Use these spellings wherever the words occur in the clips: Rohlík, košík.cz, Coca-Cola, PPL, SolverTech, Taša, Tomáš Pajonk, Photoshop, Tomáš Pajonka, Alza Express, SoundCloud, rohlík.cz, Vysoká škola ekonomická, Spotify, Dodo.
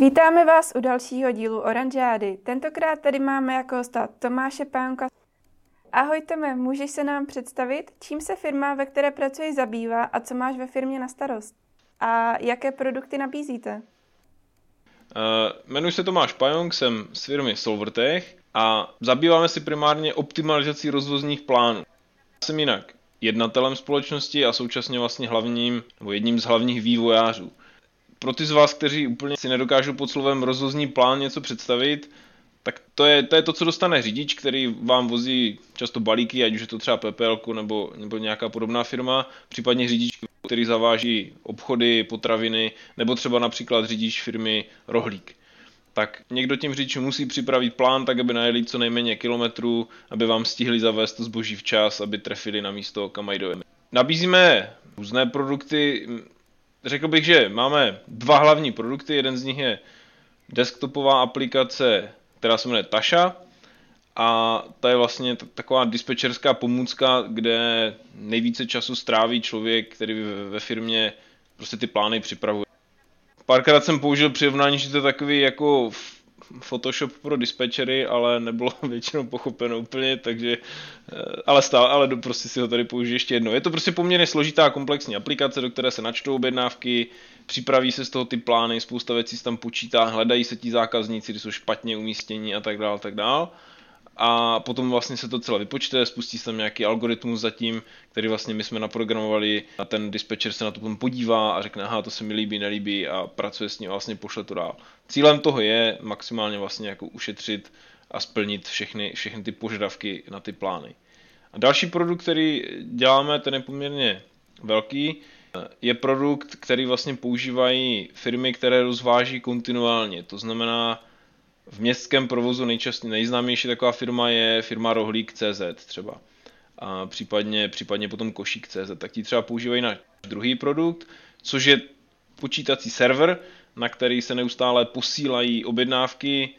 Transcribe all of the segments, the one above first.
Vítáme vás u dalšího dílu Oranžády. Tentokrát tady máme jako hosta Tomáše Pajonka. Ahoj Tome, můžeš se nám představit, čím se firma, ve které pracuješ, zabývá a co máš ve firmě na starost? A jaké produkty nabízíte? Jmenuji se Tomáš Pajonk, jsem z firmy SolverTech a zabýváme se primárně optimalizací rozvozních plánů. Jsem jinak jednatelem společnosti a současně vlastně jedním z hlavních vývojářů. Pro ty z vás, kteří úplně si nedokážou pod slovem rozvozní plán něco představit, tak to je to, co dostane řidič, který vám vozí často balíky, ať už je to třeba PPL nebo nějaká podobná firma, případně řidič, který zaváží obchody, potraviny, nebo třeba například řidič firmy Rohlík. Tak někdo tím řidičům musí připravit plán tak, aby najeli co nejméně kilometrů, aby vám stihli zavést to zboží včas, aby trefili na místo, kam mají dojet. Nabízíme různé produkty. Řekl bych, že máme dva hlavní produkty, jeden z nich je desktopová aplikace, která se jmenuje Taša, a ta je vlastně taková dispečerská pomůcka, kde nejvíce času stráví člověk, který ve firmě prostě ty plány připravuje. Párkrát jsem použil přirovnání, že to je takový jako Photoshop pro dispečery, ale nebylo většinou pochopeno úplně, ale prostě si ho tady použiju ještě jednou. Je to prostě poměrně složitá komplexní aplikace, do které se načtou objednávky, připraví se z toho ty plány, spousta věcí se tam počítá, hledají se ti zákazníci, kteří jsou špatně umístění a tak dál. A potom vlastně se to celé vypočte, spustí se tam nějaký algoritmus zatím, který vlastně my jsme naprogramovali, a ten dispečer se na to potom podívá a řekne, aha, to se mi líbí, nelíbí, a pracuje s ním a vlastně pošle to dál. Cílem toho je maximálně vlastně jako ušetřit a splnit všechny ty požadavky na ty plány. A další produkt, který děláme, ten je poměrně velký, je produkt, který vlastně používají firmy, které rozváží kontinuálně, to znamená, v městském provozu nejznámější taková firma je firma rohlík.cz třeba. A případně potom košík.cz. Tak ti třeba používají náš druhý produkt, což je počítací server, na který se neustále posílají objednávky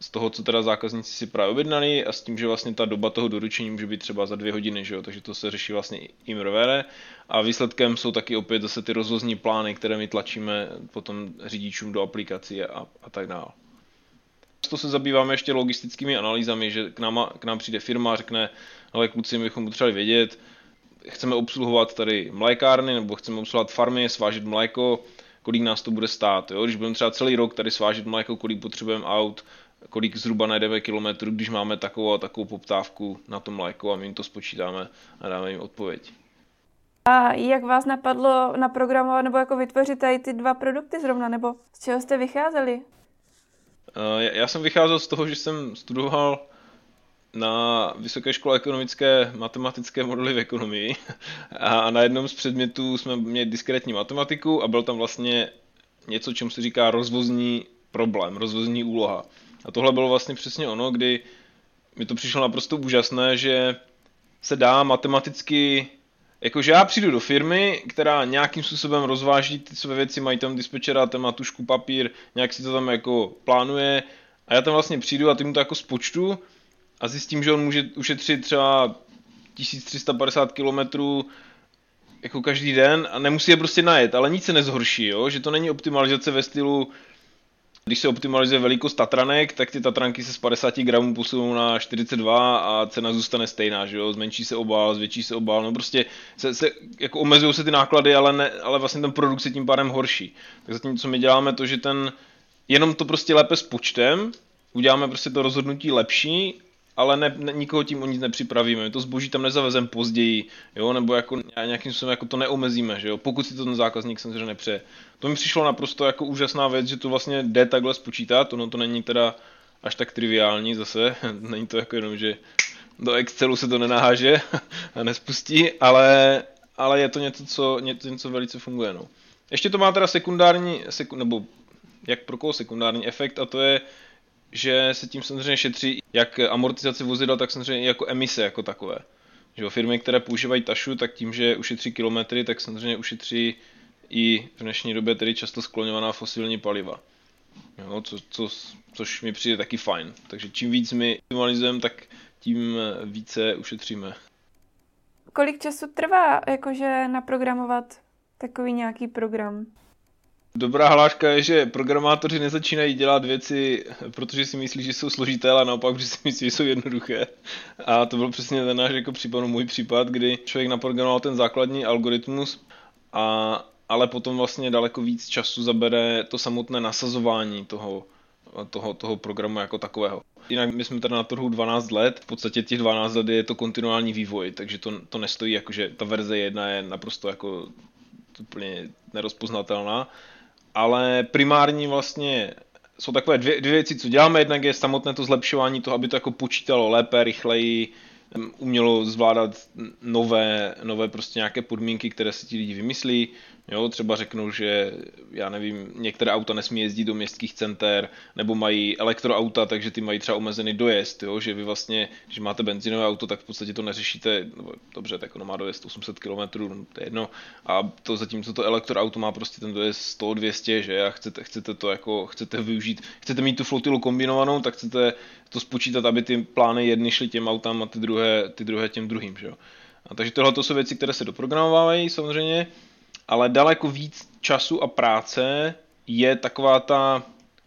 z toho, co teda zákazníci si právě objednali, a s tím, že vlastně ta doba toho doručení může být třeba za 2 hodiny, že jo? Takže to se řeší vlastně i mrvére. A výsledkem jsou taky opět zase ty rozvozní plány, které my tlačíme potom řidičům do aplikací a tak dále. To se zabýváme ještě logistickými analýzami, že k nám přijde firma a řekne, ale kluci, my bychom potřebovali vědět, chceme obsluhovat tady mlékárny nebo chceme obsluhovat farmy, svážet mléko, kolik nás to bude stát. Jo? Když budeme třeba celý rok tady svážet mléko, kolik potřebujeme aut, kolik zhruba najdeme kilometrů, když máme takovou a takovou poptávku na to mléko, a my jim to spočítáme a dáme jim odpověď. A jak vás napadlo naprogramovat nebo jako vytvořit tady ty dva produkty zrovna, nebo z čeho jste vycházeli? Já jsem vycházel z toho, že jsem studoval na Vysoké škole ekonomické matematické modely v ekonomii, a na jednom z předmětů jsme měli diskrétní matematiku a byl tam vlastně něco, čemu se říká rozvozní problém, rozvozní úloha. A tohle bylo vlastně přesně ono, kdy mi to přišlo naprosto úžasné, že se dá matematicky, jakože já přijdu do firmy, která nějakým způsobem rozváží ty své věci, mají tam dispečera, tam má tušku, papír, nějak si to tam jako plánuje, a já tam vlastně přijdu a ty mu to jako spočtu a zjistím, že on může ušetřit třeba 1350 km jako každý den a nemusí je prostě najet, ale nic se nezhorší, jo? Že to není optimalizace ve stylu, když se optimalizuje velikost tatranek, tak ty tatranky se z 50 gramů posunou na 42 a cena zůstane stejná, že jo? Zmenší se obal, zvětší se obal, no prostě se jako omezují se ty náklady, ale vlastně ten produkt se tím pádem horší. Tak zatím, co my děláme, to, že jenom to prostě lépe s počtem, uděláme prostě to rozhodnutí lepší, ale nikoho tím o nic nepřipravíme. My to zboží tam nezavezeme později, jo? Nebo jako nějakým způsobem jako to neomezíme, že jo? Pokud si to ten zákazník samozřejmě nepřeje. To mi přišlo naprosto jako úžasná věc, že to vlastně jde takhle spočítat, ono to není teda až tak triviální zase, není to jako jenom, že do Excelu se to nenaháže a nespustí, ale je to něco, co velice funguje. No. Ještě to má teda jak pro koho sekundární efekt, a to je, že se tím samozřejmě šetří jak amortizace vozidla, tak samozřejmě i jako emise jako takové. Že firmy, které používají Tašu, tak tím, že ušetří kilometry, tak samozřejmě ušetří i v dnešní době tedy často skloňovaná fosilní paliva. Jo, což mi přijde taky fajn. Takže čím víc my optimalizujeme, tak tím více ušetříme. Kolik času trvá jakože naprogramovat takový nějaký program? Dobrá hláška je, že programátoři nezačínají dělat věci, protože si myslí, že jsou složité, ale naopak, protože si myslí, že jsou jednoduché. A to byl přesně ten náš jako případ, můj případ, kdy člověk naprogramoval ten základní algoritmus, ale potom vlastně daleko víc času zabere to samotné nasazování toho programu jako takového. Jinak my jsme tady na trhu 12 let, v podstatě těch 12 let je to kontinuální vývoj, takže to nestojí jako, že ta verze 1 je naprosto jako úplně nerozpoznatelná, ale primární vlastně jsou takové dvě věci, co děláme, jednak je samotné to zlepšování toho, aby to jako počítalo lépe, rychleji, umělo zvládat nové prostě nějaké podmínky, které si ti lidi vymyslí. Jo, třeba řeknou, že já nevím, některé auta nesmí jezdit do městských center, nebo mají elektroauta, takže ty mají třeba omezený dojezd, jo, že vy vlastně, když máte benzinové auto, tak v podstatě to neřešíte, no, dobře, tak ono má dojezd 800 km, no, to je jedno, a to zatímco to elektroauto má prostě ten dojezd 100-200, že a chcete to jako, chcete využít, chcete mít tu flotilu kombinovanou, tak chcete to spočítat, aby ty plány jedny šly těm autám a ty druhé těm druhým, že jo. A takže tohle to jsou věci, které se doprogramovávají samozřejmě, ale daleko víc času a práce je taková ta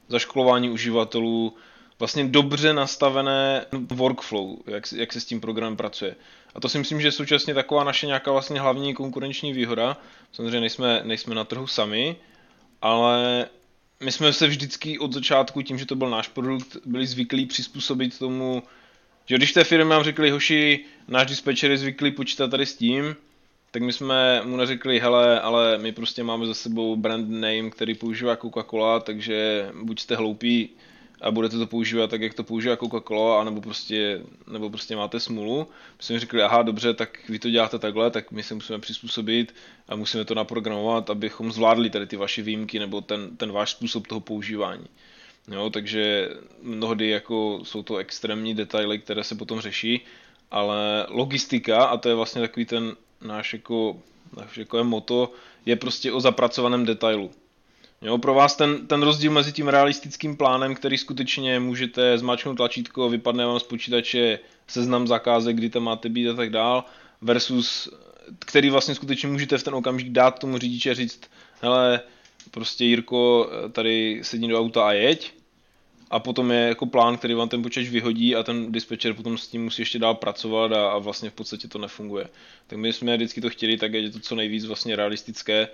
zaškolování uživatelů, vlastně dobře nastavené workflow, jak se s tím programem pracuje. A to si myslím, že je současně taková naše nějaká vlastně hlavní konkurenční výhoda. Samozřejmě nejsme na trhu sami, ale my jsme se vždycky od začátku, tím, že to byl náš produkt, byli zvyklí přizpůsobit tomu, že když té firmy nám řekli, hoši, náš dispečer je zvyklý počítat tady s tím, tak my jsme mu neřekli, hele, ale my prostě máme za sebou brand name, který používá Coca-Cola, takže buď jste hloupí a budete to používat tak, jak to používá Coca-Cola, nebo prostě máte smůlu. My jsme řekli, aha, dobře, tak vy to děláte takhle, tak my se musíme přizpůsobit a musíme to naprogramovat, abychom zvládli tady ty vaše výjimky nebo ten váš způsob toho používání. Jo, takže mnohdy jako jsou to extrémní detaily, které se potom řeší, ale logistika, a to je vlastně takový ten náš motto, je prostě o zapracovaném detailu. Jo, pro vás ten rozdíl mezi tím realistickým plánem, který skutečně můžete zmáčknout tlačítko, vypadne vám z počítače seznam zakázek, kdy tam máte být a tak dál, versus který vlastně skutečně můžete v ten okamžik dát tomu řidiči a říct, hele, prostě Jirko, tady sedni do auta a jeď. A potom je jako plán, který vám ten počítač vyhodí a ten dispečer potom s tím musí ještě dál pracovat a vlastně v podstatě to nefunguje. Tak my jsme vždycky to chtěli, tak je to co nejvíc vlastně realistické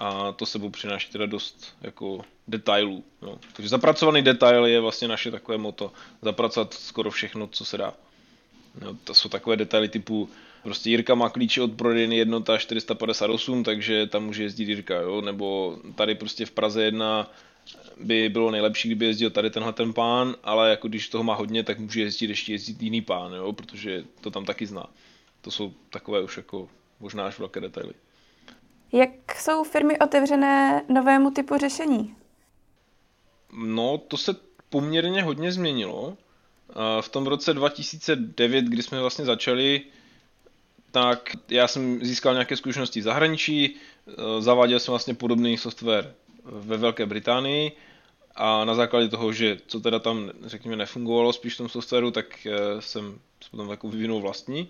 a to sebou přináší teda dost jako detailů. No. Takže zapracovaný detail je vlastně naše takové motto, zapracovat skoro všechno, co se dá. No, to jsou takové detaily typu, prostě Jirka má klíče od prodejny jednota 458, takže tam může jezdit Jirka, jo? Nebo tady prostě v Praze 1 by bylo nejlepší, kdyby jezdil tady tenhle ten pán, ale jako když toho má hodně, tak může ještě jezdit jiný pán, jo? Protože to tam taky zná. To jsou takové už jako možná až velké detaily. Jak jsou firmy otevřené novému typu řešení? No, to se poměrně hodně změnilo. V tom roce 2009, kdy jsme vlastně začali, tak já jsem získal nějaké zkušenosti v zahraničí, zaváděl jsem vlastně podobný software ve Velké Británii a na základě toho, že co teda tam, řekněme, nefungovalo spíš v tom softwaru, tak jsem potom jako vyvinul vlastní.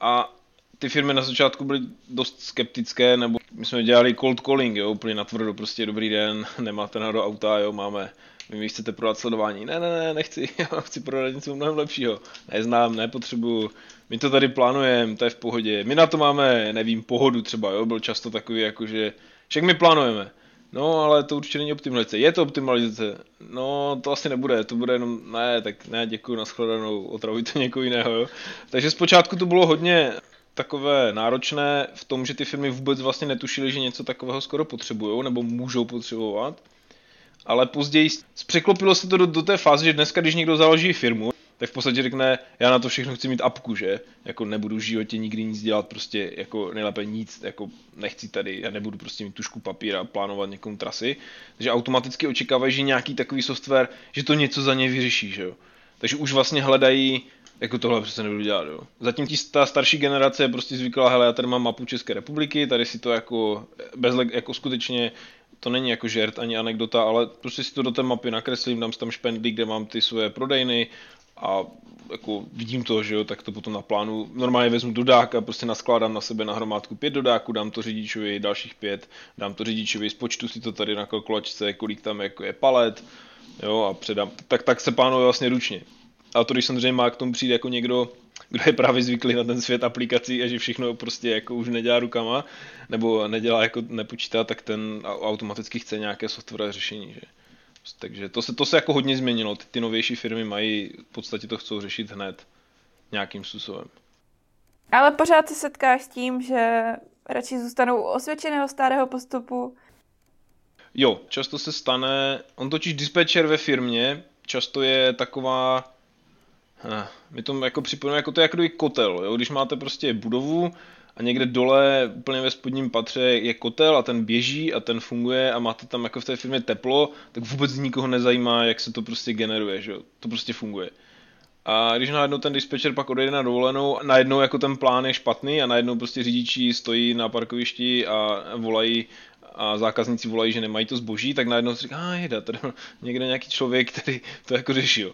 A ty firmy na začátku byly dost skeptické, nebo my jsme dělali cold calling, jo, úplně natvrdo, prostě dobrý den, nemáte na do auta, jo, máme, vy chcete prodat sledování, ne, nechci, já chci prodat něco mnohem lepšího, neznám, nepotřebuju, my to tady plánujeme, to je v pohodě, my na to máme, nevím, pohodu třeba, jo, byl často takový, jakože, však my plánujeme, no, ale to určitě není optimalizace, je to optimalizace, no, to asi nebude, to bude jenom, ne, tak ne, děkuju, nashledanou, otravujte někoho jiného, jo, takže zpočátku to bylo hodně takové náročné v tom, že ty firmy vůbec vlastně netušily, že něco takového skoro potřebujou nebo můžou potřebovat, ale později překlopilo se to do té fáze, že dneska, když někdo založí firmu, tak v podstatě řekne, já na to všechno chci mít apku, že? Jako nebudu v životě nikdy nic dělat, prostě jako nejlépe nic, jako nechci tady, já nebudu prostě mít tušku papíra a plánovat někomu trasy, takže automaticky očekávají, že nějaký takový software, že to něco za ně vyřeší, že jo? Takže už vlastně hledají, jako tohle přece nebudu dělat, jo. Zatím ta starší generace je prostě zvykla, hele, já tady mám mapu České republiky, tady si to jako skutečně to není jako žert ani anekdota, ale prostě si to do té mapy nakreslím, dám si tam špendlík, kde mám ty své prodejny a jako vidím to, že jo, tak to potom naplánu. Normálně vezmu dodák a prostě naskládám na sebe na hromádku 5 dodáků, dám to řidičovi, dalších 5, dám to řidičovi, spočtu si to tady na kalkulačce, kolik tam jako je palet, jo, a předám. Tak se plánuje vlastně ručně. A to, když samozřejmě má k tomu přijde jako někdo, kdo je právě zvyklý na ten svět aplikací a že všechno prostě jako už nedělá rukama, nebo nedělá jako nepočítá, tak ten automaticky chce nějaké softwarové řešení, že? Takže to se jako hodně změnilo, ty novější firmy mají, v podstatě to chcou řešit hned nějakým způsobem. Ale pořád se setkáš s tím, že radši zůstanou u osvědčeného starého postupu? Jo, často se stane, on totiž dispečer ve firmě, často je taková, my to jako připomínáme, jako to je jako kotel, jo? Když máte prostě budovu a někde dole úplně ve spodním patře je kotel a ten běží a ten funguje a máte tam jako v té firmě teplo, tak vůbec nikoho nezajímá, jak se to prostě generuje, že jo? To prostě funguje. A když najednou ten dispečer pak odejde na dovolenou, najednou jako ten plán je špatný a najednou prostě řidiči stojí na parkovišti a volají a zákazníci volají, že nemají to zboží, tak najednou si říká, jeda, tady někde nějaký člověk, který to jako řešil.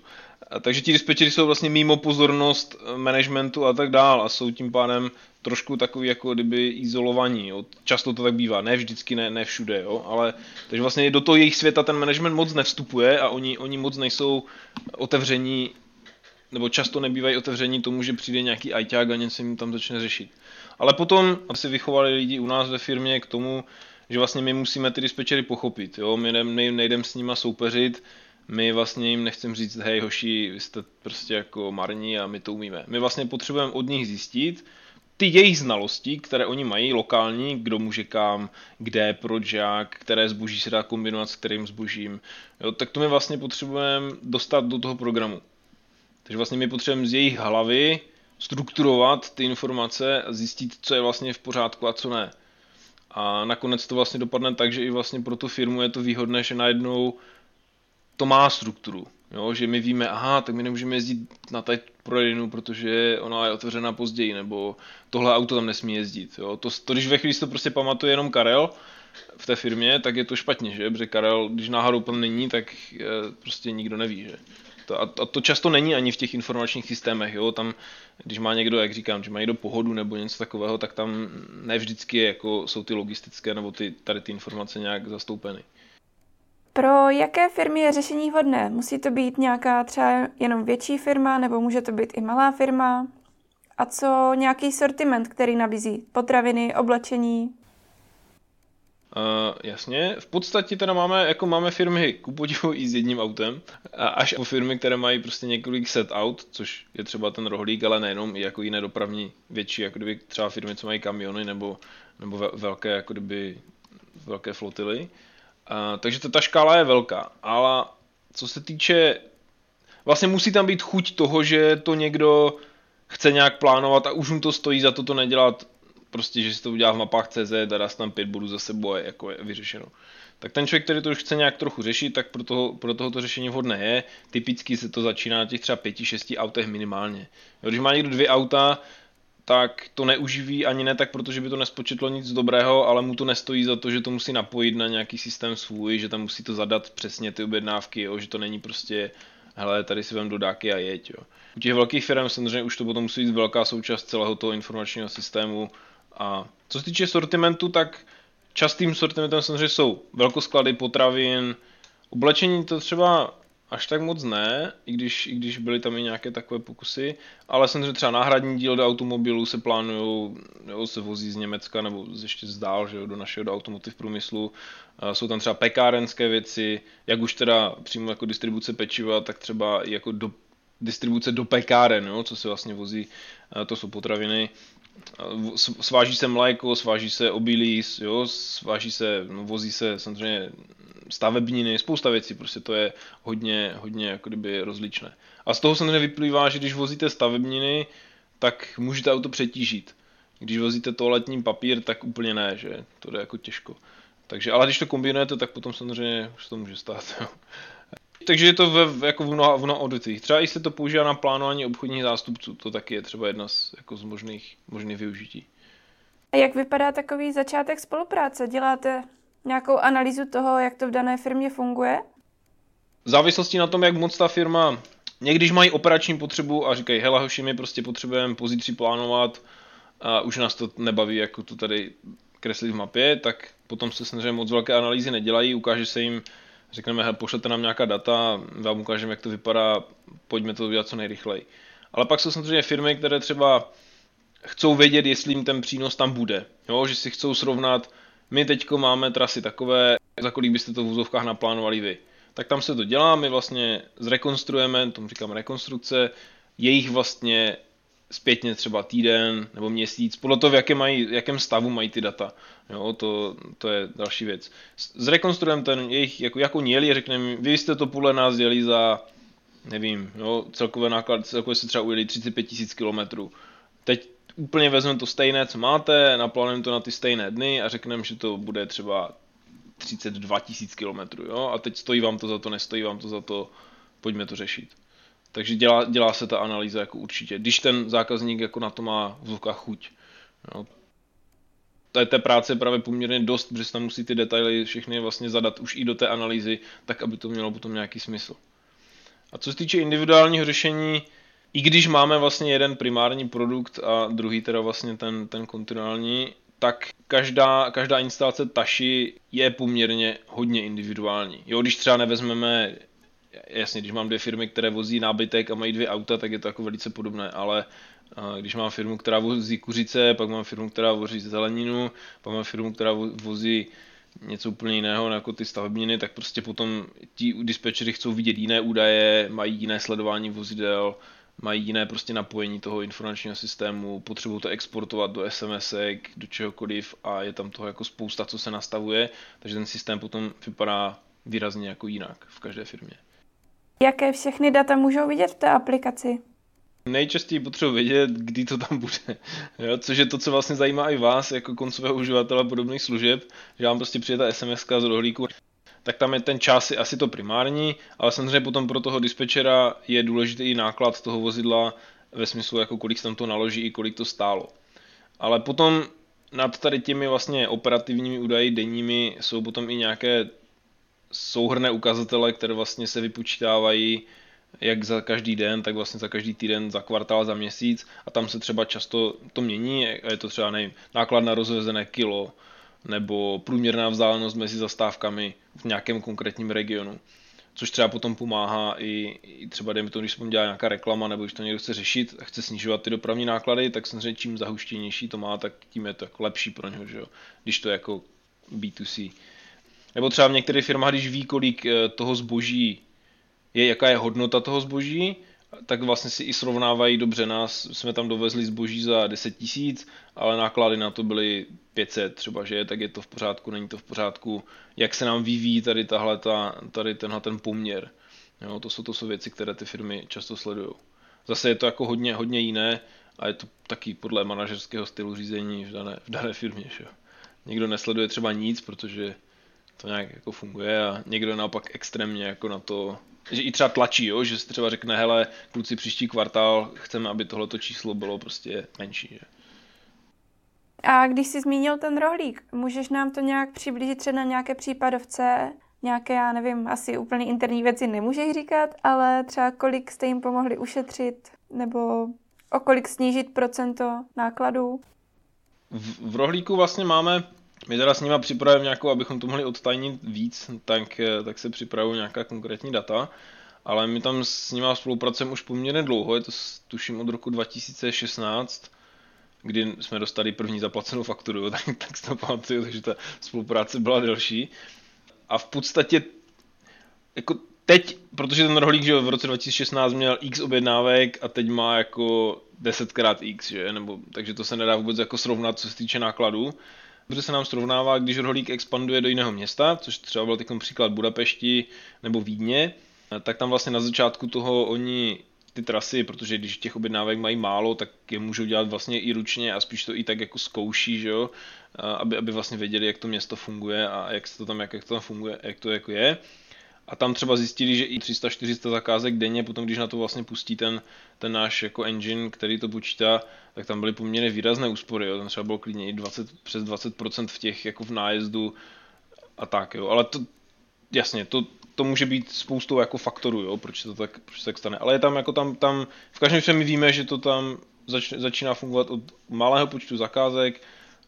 A takže ti dispečeři jsou vlastně mimo pozornost managementu a tak dál a jsou tím pádem trošku takový jako kdyby izolovaní, jo. Často to tak bývá, ne vždycky, ne všude, jo, ale takže vlastně do toho jejich světa ten management moc nevstupuje a oni moc nejsou otevření, nebo často nebývají otevření tomu, že přijde nějaký ajťák a něco jim tam začne řešit. Ale potom asi vychovali lidi u nás ve firmě k tomu, že vlastně my musíme ty dispečery pochopit, jo, my nejdeme s nima soupeřit, my vlastně jim nechcem říct, hej hoši, vy jste prostě jako marní a my to umíme. My vlastně potřebujeme od nich zjistit ty jejich znalosti, které oni mají lokální, kdo může kam, kde, proč, jak, které zboží se dá kombinovat s kterým zbožím, jo, tak to my vlastně potřebujeme dostat do toho programu. Takže vlastně my potřebujeme z jejich hlavy strukturovat ty informace a zjistit, co je vlastně v pořádku a co ne. A nakonec to vlastně dopadne tak, že i vlastně pro tu firmu je to výhodné, že najednou to má strukturu, jo? Že my víme, aha, tak my nemůžeme jezdit na tady prodejnu, protože ona je otevřená později, nebo tohle auto tam nesmí jezdit. Jo? To když ve chvíli to prostě pamatuje jenom Karel v té firmě, tak je to špatně, že? Protože Karel, když náhodou tam není, tak prostě nikdo neví, že? A to často není ani v těch informačních systémech, jo, tam, když má někdo, jak říkám, když má někdo pohodu nebo něco takového, tak tam ne vždycky jako jsou ty logistické nebo tady ty informace nějak zastoupeny. Pro jaké firmy je řešení vhodné? Musí to být nějaká třeba jenom větší firma nebo může to být i malá firma? A co nějaký sortiment, který nabízí? Potraviny, oblečení? Jasně, v podstatě teda máme firmy ku podivu i s jedním autem, až po firmy, které mají prostě několik set aut, což je třeba ten Rohlík, ale nejenom i jako jiné dopravní větší, jako kdyby třeba firmy, co mají kamiony nebo velké, jako kdyby velké flotily. Takže ta škála je velká, ale co se týče, vlastně musí tam být chuť toho, že to někdo chce nějak plánovat a už mu to stojí za to nedělat. Prostě, že si to udělá v mapách CZ a dá se tam 5 bodů za sebou a jako je vyřešeno. Tak ten člověk, který to už chce nějak trochu řešit, tak pro toho to řešení vhodné je. Typicky se to začíná na těch třeba 5-6 autech minimálně. Když má někdo 2 auta, tak to neuživí ani ne tak, protože by to nespočetlo nic dobrého, ale mu to nestojí za to, že to musí napojit na nějaký systém svůj, že tam musí to zadat přesně ty objednávky, jo? Že to není prostě hele, tady si vem dodáky a jeď. Jo? U těch velkých firm samozřejmě už to potom musí být velká součást celého toho informačního systému. A co se týče sortimentu, tak častým sortimentem samozřejmě jsou velkosklady potravin, oblečení to třeba až tak moc ne, i když byly tam i nějaké takové pokusy, ale samozřejmě třeba náhradní díl do automobilů se plánují, se vozí z Německa nebo ještě z dál, že jo, do našeho do automotiv průmyslu. Jsou tam třeba pekárenské věci, jak už teda přímo jako distribuce pečiva, tak třeba i jako distribuce do pekáren, jo, co se vlastně vozí, to jsou potraviny. Sváží se mléko, sváží se obilí, jo, vozí se samozřejmě stavebniny, spousta věcí, prostě to je hodně jako kdyby rozličné. A z toho samozřejmě vyplývá, že když vozíte stavebniny, tak můžete auto přetížit. Když vozíte toaletní papír, tak úplně ne, že to jde jako těžko. Takže, ale když to kombinujete, tak potom samozřejmě už to může stát. Jo. Takže je to jako v mnoha odvětvích. Třeba i se to používá na plánování obchodních zástupců. To taky je třeba jedna z možných využití. A jak vypadá takový začátek spolupráce? Děláte nějakou analýzu toho, jak to v dané firmě funguje? V závislosti na tom, jak moc ta firma, někdyž mají operační potřebu a říkají, hele hoši, my prostě potřebujeme pozítří plánovat a už nás to nebaví, jako to tady kreslit v mapě, tak potom se samozřejmě moc velké analýzy nedělají, ukáže se jim, řekneme, hele, pošlete nám nějaká data, vám ukážeme, jak to vypadá, pojďme to udělat co nejrychleji. Ale pak jsou samozřejmě firmy, které třeba chcou vědět, jestli jim ten přínos tam bude, jo? Že si chcou srovnat, my teďko máme trasy takové, za kolik byste to v úzovkách naplánovali vy. Tak tam se to dělá, my vlastně zrekonstruujeme, tomu říkáme rekonstrukce, jejich vlastně zpětně třeba týden nebo měsíc, podle toho, v jakém stavu mají ty data. Jo, to je další věc. Zrekonstruujeme ten jejich, jako měli, řekneme, vy jste to podle nás dělili za, nevím, jo, celkové náklady, celkově se třeba ujeli 35 000 kilometrů. Teď úplně vezmeme to stejné, co máte, naplánujeme to na ty stejné dny a řekneme, že to bude třeba 32 000 kilometrů, jo, a teď stojí vám to za to, nestojí vám to za to, pojďme to řešit. Takže dělá se ta analýza jako určitě, když ten zákazník jako na to má v zvuku chuť. Jo. Té práce je právě poměrně dost, protože tam musí ty detaily všechny vlastně zadat už i do té analýzy, tak aby to mělo potom nějaký smysl. A co se týče individuálního řešení, i když máme vlastně jeden primární produkt a druhý teda vlastně ten kontinuální, tak každá instalace Taši je poměrně hodně individuální. Jo, když třeba nevezmeme, jasně, když mám dvě firmy, které vozí nábytek a mají dvě auta, tak je to jako velice podobné, ale když mám firmu, která vozí kuřice, pak mám firmu, která vozí zeleninu, pak mám firmu, která vozí něco úplně jiného, jako ty stavebniny, tak prostě potom ti dispečeři chcou vidět jiné údaje, mají jiné sledování vozidel, mají jiné prostě napojení toho informačního systému, potřebují to exportovat do SMSek, do čehokoliv a je tam toho jako spousta, co se nastavuje, takže ten systém potom vypadá výrazně jako jinak v každé firmě. Jaké všechny data můžou vidět v té aplikaci? Nejčastěji potřebuji vědět, kdy to tam bude, jo, což je to, co vlastně zajímá i vás jako koncového uživatele podobných služeb, že vám prostě přijde ta SMS-ka z rohlíku, tak tam je ten čas je asi to primární, ale samozřejmě potom pro toho dispečera je důležitý i náklad toho vozidla ve smyslu, jako kolik se tam to naloží i kolik to stálo. Ale potom nad tady těmi vlastně operativními údaji denními jsou potom i nějaké souhrnné ukazatele, které vlastně se vypočítávají jak za každý den, tak vlastně za každý týden, za kvartál, za měsíc a tam se třeba často to mění, je to třeba, nevím, náklad na rozvezené kilo, nebo průměrná vzdálenost mezi zastávkami v nějakém konkrétním regionu. Což třeba potom pomáhá i třeba, dejme to, když se dělá nějaká reklama, nebo když to někdo chce řešit a chce snižovat ty dopravní náklady, tak samozřejmě čím zahuštěnější to má, tak tím je to jako lepší pro něho, že jo? Když to je jako B2C. Nebo třeba v některých firmách, když ví, kolik toho zboží je, jaká je hodnota toho zboží, tak vlastně si i srovnávají dobře, nás jsme tam dovezli zboží za 10 000, ale náklady na to byly 500 třeba, že tak je to v pořádku, není to v pořádku, jak se nám vyvíjí tady tenhle ten poměr. Jo, to jsou věci, které ty firmy často sledují. Zase je to jako hodně jiné a je to taky podle manažerského stylu řízení v dané firmě. Že? Někdo nesleduje třeba nic, protože to nějak jako funguje a někdo naopak extrémně jako na to, že i třeba tlačí, jo? Že se třeba řekne, hele, kluci, příští kvartál, chceme, aby tohleto číslo bylo prostě menší. Že? A když jsi zmínil ten rohlík, můžeš nám to nějak přiblížit třeba na nějaké případovce, nějaké, já nevím, asi úplně interní věci nemůžeš říkat, ale třeba kolik jste jim pomohli ušetřit nebo o kolik snížit procento nákladů? V rohlíku vlastně máme, my teda s nima připravujeme nějakou, abychom to mohli odtajnit víc, tak se připravují nějaká konkrétní data, ale my tam s nima spolupracujeme už poměrně dlouho, je to tuším od roku 2016, kdy jsme dostali první zaplacenou fakturu, tak se to pamatuju, takže ta spolupráce byla delší. A v podstatě jako teď, protože ten rohlík že v roce 2016 měl x objednávek a teď má jako 10x, že? Nebo, takže to se nedá vůbec jako srovnat, co se týče nákladů. Protože se nám srovnává, když rohlík expanduje do jiného města, což třeba byl takový příklad Budapešti nebo Vídně, tak tam vlastně na začátku toho oni ty trasy, protože když těch objednávek mají málo, tak je můžou dělat vlastně i ručně a spíš to i tak jako zkouší, že jo? Aby vlastně věděli, jak to město funguje a jak to tam funguje, jak to jako je. A tam třeba zjistili, že i 300-400 zakázek denně, potom když na to vlastně pustí ten náš jako engine, který to počítá, tak tam byly poměrně výrazné úspory, jo? Tam třeba bylo klidně i přes 20% v těch jako v nájezdu a tak, jo. Ale to, jasně, to může být spoustou jako faktorů, jo, proč se tak stane. Ale je tam jako tam v každém případě my víme, že to tam začíná fungovat od malého počtu zakázek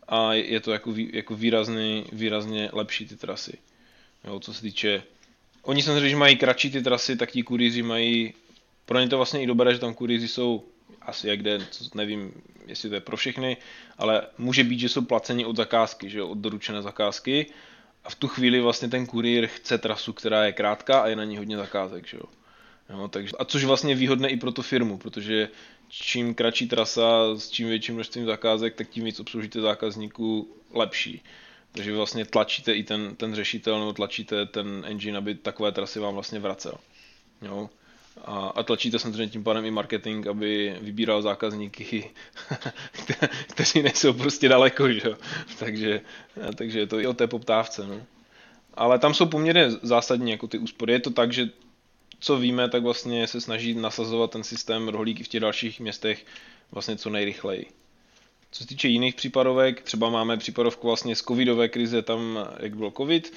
a je to jako výrazně lepší ty trasy. Jo, co se týče, oni samozřejmě, že mají kratší ty trasy, tak ti kurýři mají, pro ně to vlastně i dobré, že tam kurýři jsou asi jak jde, nevím, jestli to je pro všechny, ale může být, že jsou placeni od zakázky, že jo, od doručené zakázky. A v tu chvíli vlastně ten kurýr chce trasu, která je krátká a je na ní hodně zakázek, že jo. No, takže, a což vlastně je výhodné i pro tu firmu, protože čím kratší trasa s čím větším množstvím zakázek, tak tím víc obslužíte zákazníků lepší. Takže vy vlastně tlačíte i ten řešitel, nebo tlačíte ten engine, aby takové trasy vám vlastně vracel. Jo? A tlačíte samozřejmě tím pádem i marketing, aby vybíral zákazníky, kteří nejsou prostě daleko, že jo. Takže je to i o té poptávce, no. Ale tam jsou poměrně zásadní jako ty úspory. Je to tak, že co víme, tak vlastně se snaží nasazovat ten systém rohlík i v těch dalších městech vlastně co nejrychleji. Co se týče jiných případovek, třeba máme případovku vlastně z covidové krize, tam jak byl covid,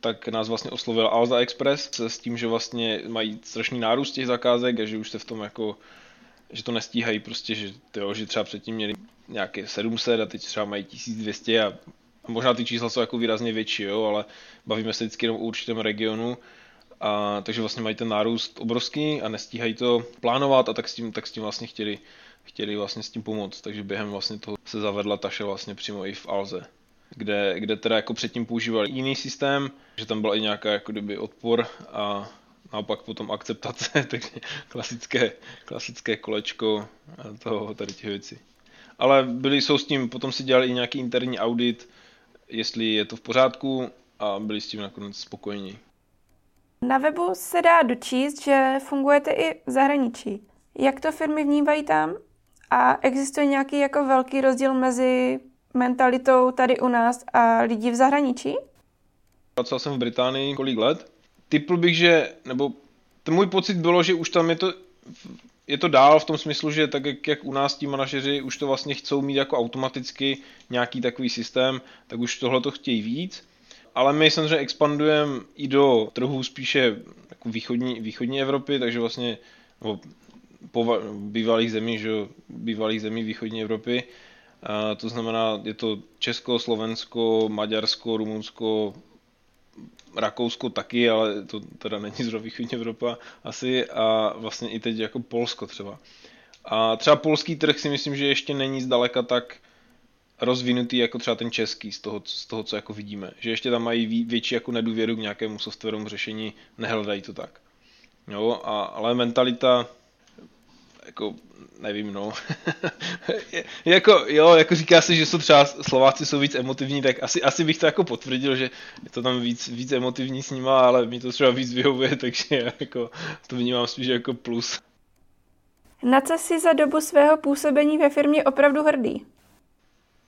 tak nás vlastně oslovil Alza Express s tím, že vlastně mají strašný nárůst těch zakázek a že už se v tom jako, že to nestíhají prostě, že třeba předtím měli nějaké 700 a teď třeba mají 1200 a možná ty čísla jsou jako výrazně větší, jo, ale bavíme se vždycky jenom o určitém regionu. A takže vlastně mají ten nárůst obrovský a nestíhají to plánovat a tak s tím vlastně chtěli vlastně s tím pomoct. Takže během vlastně toho se zavedla Taša vlastně přímo i v Alze, kde teda jako předtím používali jiný systém, že tam byla i nějaká jako kdyby odpor a naopak potom akceptace, takže klasické kolečko toho tady těch věcí. Ale jsou s tím, potom si dělali i nějaký interní audit, jestli je to v pořádku a byli s tím nakonec spokojení. Na webu se dá dočíst, že fungujete i v zahraničí. Jak to firmy vnímají tam? A existuje nějaký jako velký rozdíl mezi mentalitou tady u nás a lidí v zahraničí? Pracoval jsem v Británii kolik let. Tipl bych, nebo ten můj pocit bylo, že už tam je to dál v tom smyslu, že tak jak u nás ti manažeři už to vlastně chcou mít jako automaticky nějaký takový systém, tak už tohle to chtějí víc. Ale my samozřejmě expandujeme i do trhů spíše jako východní Evropy, takže vlastně bývalých zemí východní Evropy. A to znamená, je to Česko, Slovensko, Maďarsko, Rumunsko, Rakousko taky, ale to teda není zrovna východní Evropa asi a vlastně i teď jako Polsko třeba. A třeba polský trh si myslím, že ještě není zdaleka tak rozvinutý jako třeba ten český z toho co jako vidíme. Že ještě tam mají větší jako nedůvěru k nějakému softwarovému řešení, nehledají to tak. Jo, ale mentalita jako nevím, no. jako říká se, že jsou třeba Slováci jsou víc emotivní, tak asi bych to jako potvrdil, že je to tam víc emotivní s nima, ale mi to třeba víc vyhovuje, takže já jako to vnímám spíš jako plus. Na co jsi za dobu svého působení ve firmě opravdu hrdý?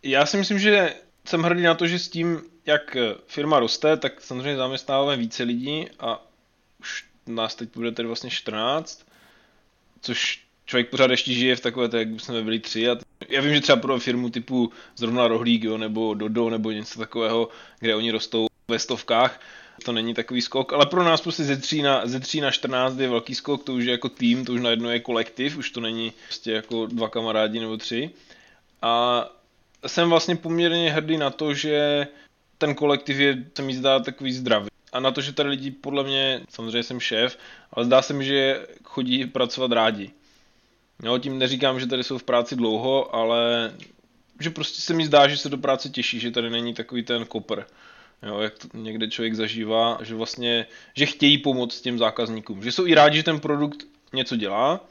Já si myslím, že jsem hrdý na to, že s tím, jak firma roste, tak samozřejmě zaměstnáváme více lidí a už nás teď bude tady vlastně 14, což člověk pořád ještě žije v takové, jak jsme byli 3. Já vím, že třeba pro firmu typu zrovna Rohlík, jo, nebo Dodo, nebo něco takového, kde oni rostou ve stovkách, to není takový skok, ale pro nás prostě ze 3 na 14 je velký skok, to už je jako tým, to už najednou je kolektiv, už to není prostě jako 2 kamarádi nebo 3. A jsem vlastně poměrně hrdý na to, že ten kolektiv je, se mi zdá, takový zdravý. A na to, že tady lidi, podle mě, samozřejmě jsem šéf, ale zdá se mi, že chodí pracovat rádi. Jo, tím neříkám, že tady jsou v práci dlouho, ale že prostě se mi zdá, že se do práce těší, že tady není takový ten kopr. Jo, jak to někde člověk zažívá, že vlastně, že chtějí pomoct těm zákazníkům. Že jsou i rádi, že ten produkt něco dělá,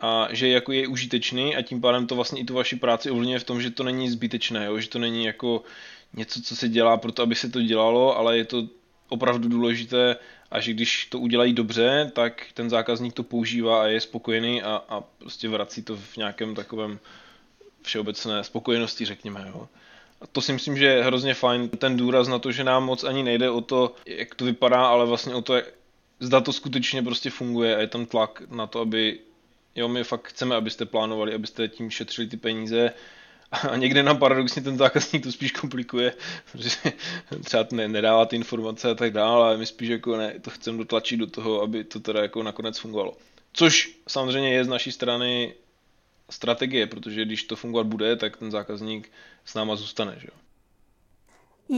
a že jako je užitečný a tím pádem to vlastně i tu vaši práci ovlivňuje v tom, že to není zbytečné, jo? Že to není jako něco, co se dělá proto, aby se to dělalo, ale je to opravdu důležité a že když to udělají dobře, tak ten zákazník to používá a je spokojený a prostě vrací to v nějakém takovém všeobecné spokojenosti, řekněme. Jo? A to si myslím, že je hrozně fajn ten důraz na to, že nám moc ani nejde o to, jak to vypadá, ale vlastně o to, zda to skutečně prostě funguje a je tam tlak na to, aby jo, my fakt chceme, abyste plánovali, abyste tím šetřili ty peníze A někde nám paradoxně ten zákazník to spíš komplikuje, protože třeba nedává ty informace a tak dále, ale my spíš jako ne, to chceme dotlačit do toho, aby to teda jako nakonec fungovalo. Což samozřejmě je z naší strany strategie, protože když to fungovat bude, tak ten zákazník s náma zůstane, že jo.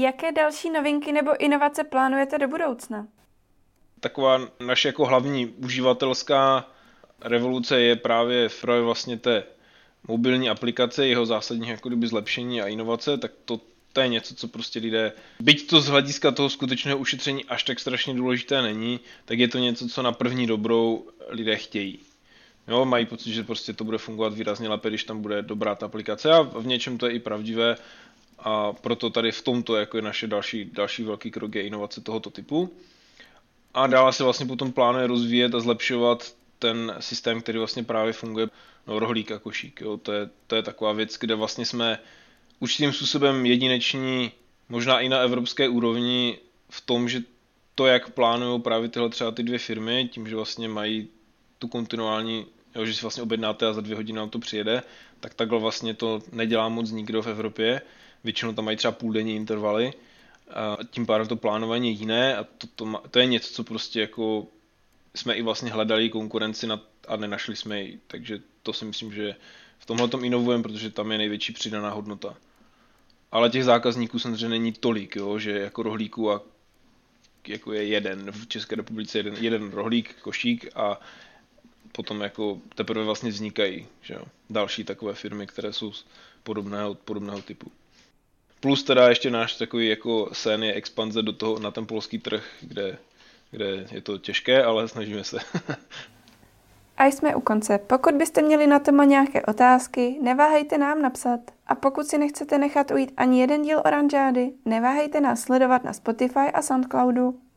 Jaké další novinky nebo inovace plánujete do budoucna? Taková naše jako hlavní uživatelská revoluce je právě vlastně té mobilní aplikace, jeho zásadní jako kdyby zlepšení a inovace, tak to je něco, co prostě lidé, byť to z hlediska toho skutečného ušetření až tak strašně důležité není, tak je to něco, co na první dobrou lidé chtějí. Jo, mají pocit, že prostě to bude fungovat výrazně lépe, když tam bude dobrá ta aplikace a v něčem to je i pravdivé a proto tady v tomto jako je naše další velký krok je inovace tohoto typu. A dále se vlastně potom plánuje rozvíjet a zlepšovat ten systém, který vlastně právě funguje, no, rohlík a košík. Jo. To je taková věc, kde vlastně jsme určitým způsobem jedineční, možná i na evropské úrovni v tom, že to, jak plánují právě tyhle třeba ty dvě firmy, tím, že vlastně mají tu kontinuální, jo, že si vlastně objednáte a za 2 hodiny vám to přijede, tak takhle vlastně to nedělá moc nikdo v Evropě. Většinou tam mají třeba půldenní intervaly a tím pádem to plánování je jiné a to je něco, co prostě jako jsme i vlastně hledali konkurenci a nenašli jsme ji, takže to si myslím, že v tomhletom inovujeme, protože tam je největší přidaná hodnota. Ale těch zákazníků samozřejmě není tolik, jo, že jako rohlíku a jako je jeden, v České republice jeden rohlík, košík a potom jako teprve vlastně vznikají, že jo, další takové firmy, které jsou podobného typu. Plus teda ještě náš takový jako sen je expanze do toho na ten polský trh, kde je to těžké, ale snažíme se. A jsme u konce. Pokud byste měli na téma nějaké otázky, neváhejte nám napsat. A pokud si nechcete nechat ujít ani jeden díl Oranžády, neváhejte nás sledovat na Spotify a Soundcloudu.